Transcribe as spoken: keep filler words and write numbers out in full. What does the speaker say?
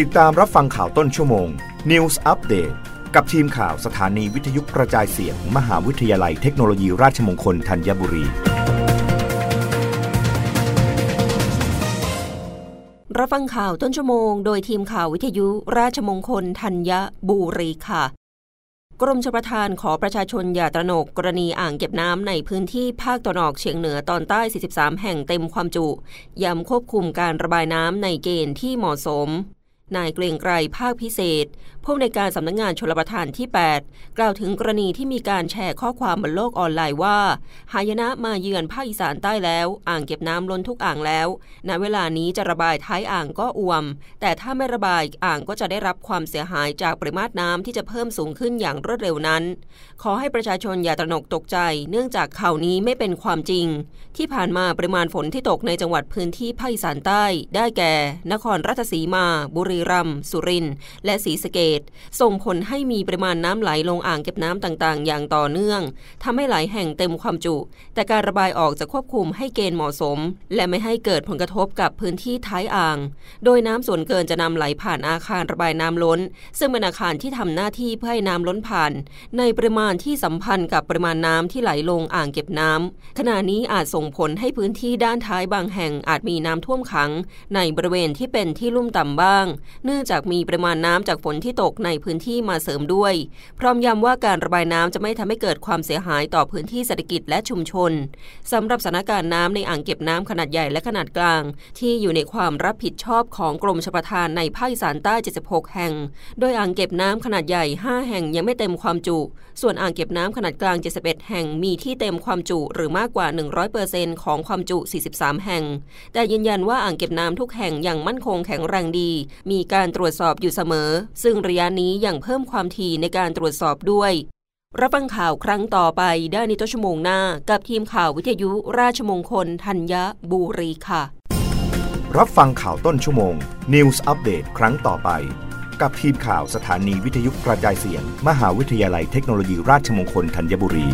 ติดตามรับฟังข่าวต้นชั่วโมง News Update กับทีมข่าวสถานีวิทยุกระจายเสียง มหาวิทยาลัยเทคโนโลยีราชมงคลธัญบุรีรับฟังข่าวต้นชั่วโมงโดยทีมข่าววิทยุราชมงคลธัญบุรีค่ะกรมชลประทานขอประชาชนอย่าตระหนกกรณีอ่างเก็บน้ำในพื้นที่ภาคตะวันออกเฉียงเหนือตอนใต้สี่สิบสามแห่งเต็มความจุย้ำควบคุมการระบายน้ำในเกณฑ์ที่เหมาะสมนายเกรียงไกรภาคพิเศษผู้อำนวยการสำนักงานชลประทานที่แปดกล่าวถึงกรณีที่มีการแชร์ข้อความบนโลกออนไลน์ว่าหายนะมาเยือนภาคอีสานใต้แล้วอ่างเก็บน้ำล้นทุกอ่างแล้วณเวลานี้จะระบายท้ายอ่างก็อ่วมแต่ถ้าไม่ระบายอ่างก็จะได้รับความเสียหายจากปริมาตรน้ำที่จะเพิ่มสูงขึ้นอย่างรวดเร็วนั้นขอให้ประชาชนอย่าตระหนกตกใจเนื่องจากข่าวนี้ไม่เป็นความจริงที่ผ่านมาปริมาณฝนที่ตกในจังหวัดพื้นที่ภาคอีสานใต้ได้แก่นครราชสีมาบุรีรัมย์สุรินทร์และศรีสะเกษส่งผลให้มีปริมาณน้ำไหลลงอ่างเก็บน้ำต่างๆอย่างต่อเนื่องทำให้หลายแห่งเต็มความจุแต่การระบายออกจะควบคุมให้เกณฑ์เหมาะสมและไม่ให้เกิดผลกระทบกับพื้นที่ท้ายอ่างโดยน้ำส่วนเกินจะนำไหลผ่านอาคารระบายน้ำล้นซึ่งเป็นอาคารที่ทำหน้าที่เพื่อให้น้ำล้นผ่านในปริมาณที่สัมพันธ์กับปริมาณน้ำที่ไหลลงอ่างเก็บน้ำขณะนี้อาจส่งผลให้พื้นที่ด้านท้ายบางแห่งอาจมีน้ำท่วมขังในบริเวณที่เป็นที่ลุ่มต่ำบ้างเนื่องจากมีปริมาณน้ำจากฝนที่ตกในพื้นที่มาเสริมด้วยพร้อมย้ำว่าการระบายน้ำจะไม่ทำให้เกิดความเสียหายต่อพื้นที่เศรษฐกิจและชุมชนสำหรับสถานการณ์น้ำในอ่างเก็บน้ำขนาดใหญ่และขนาดกลางที่อยู่ในความรับผิดชอบของกรมชลประทานในภาคอีสานใต้เจ็ดสิบหกแห่งโดยอ่างเก็บน้ำขนาดใหญ่ห้าแห่งยังไม่เต็มความจุส่วนอ่างเก็บน้ำขนาดกลางเจ็ดสิบเอ็ดแห่งมีที่เต็มความจุหรือมากกว่า หนึ่งร้อยเปอร์เซ็นต์ ของความจุสี่สิบสามแห่งแต่ยืนยันว่าอ่างเก็บน้ำทุกแห่งยังมั่นคงแข็งแรงดีมีการตรวจสอบอยู่เสมอซึ่งระยะนี้ยังเพิ่มความถี่ในการตรวจสอบด้วยรับฟังข่าวครั้งต่อไปได้ในต้นชั่วโมงหน้ากับทีมข่าววิทยุราชมงคลธัญบุรีค่ะรับฟังข่าวต้นชั่วโมง News Update ครั้งต่อไปกับทีมข่าวสถานีวิทยุกระจายเสียงมหาวิทยาลัยเทคโนโลยีราชมงคลธัญบุรี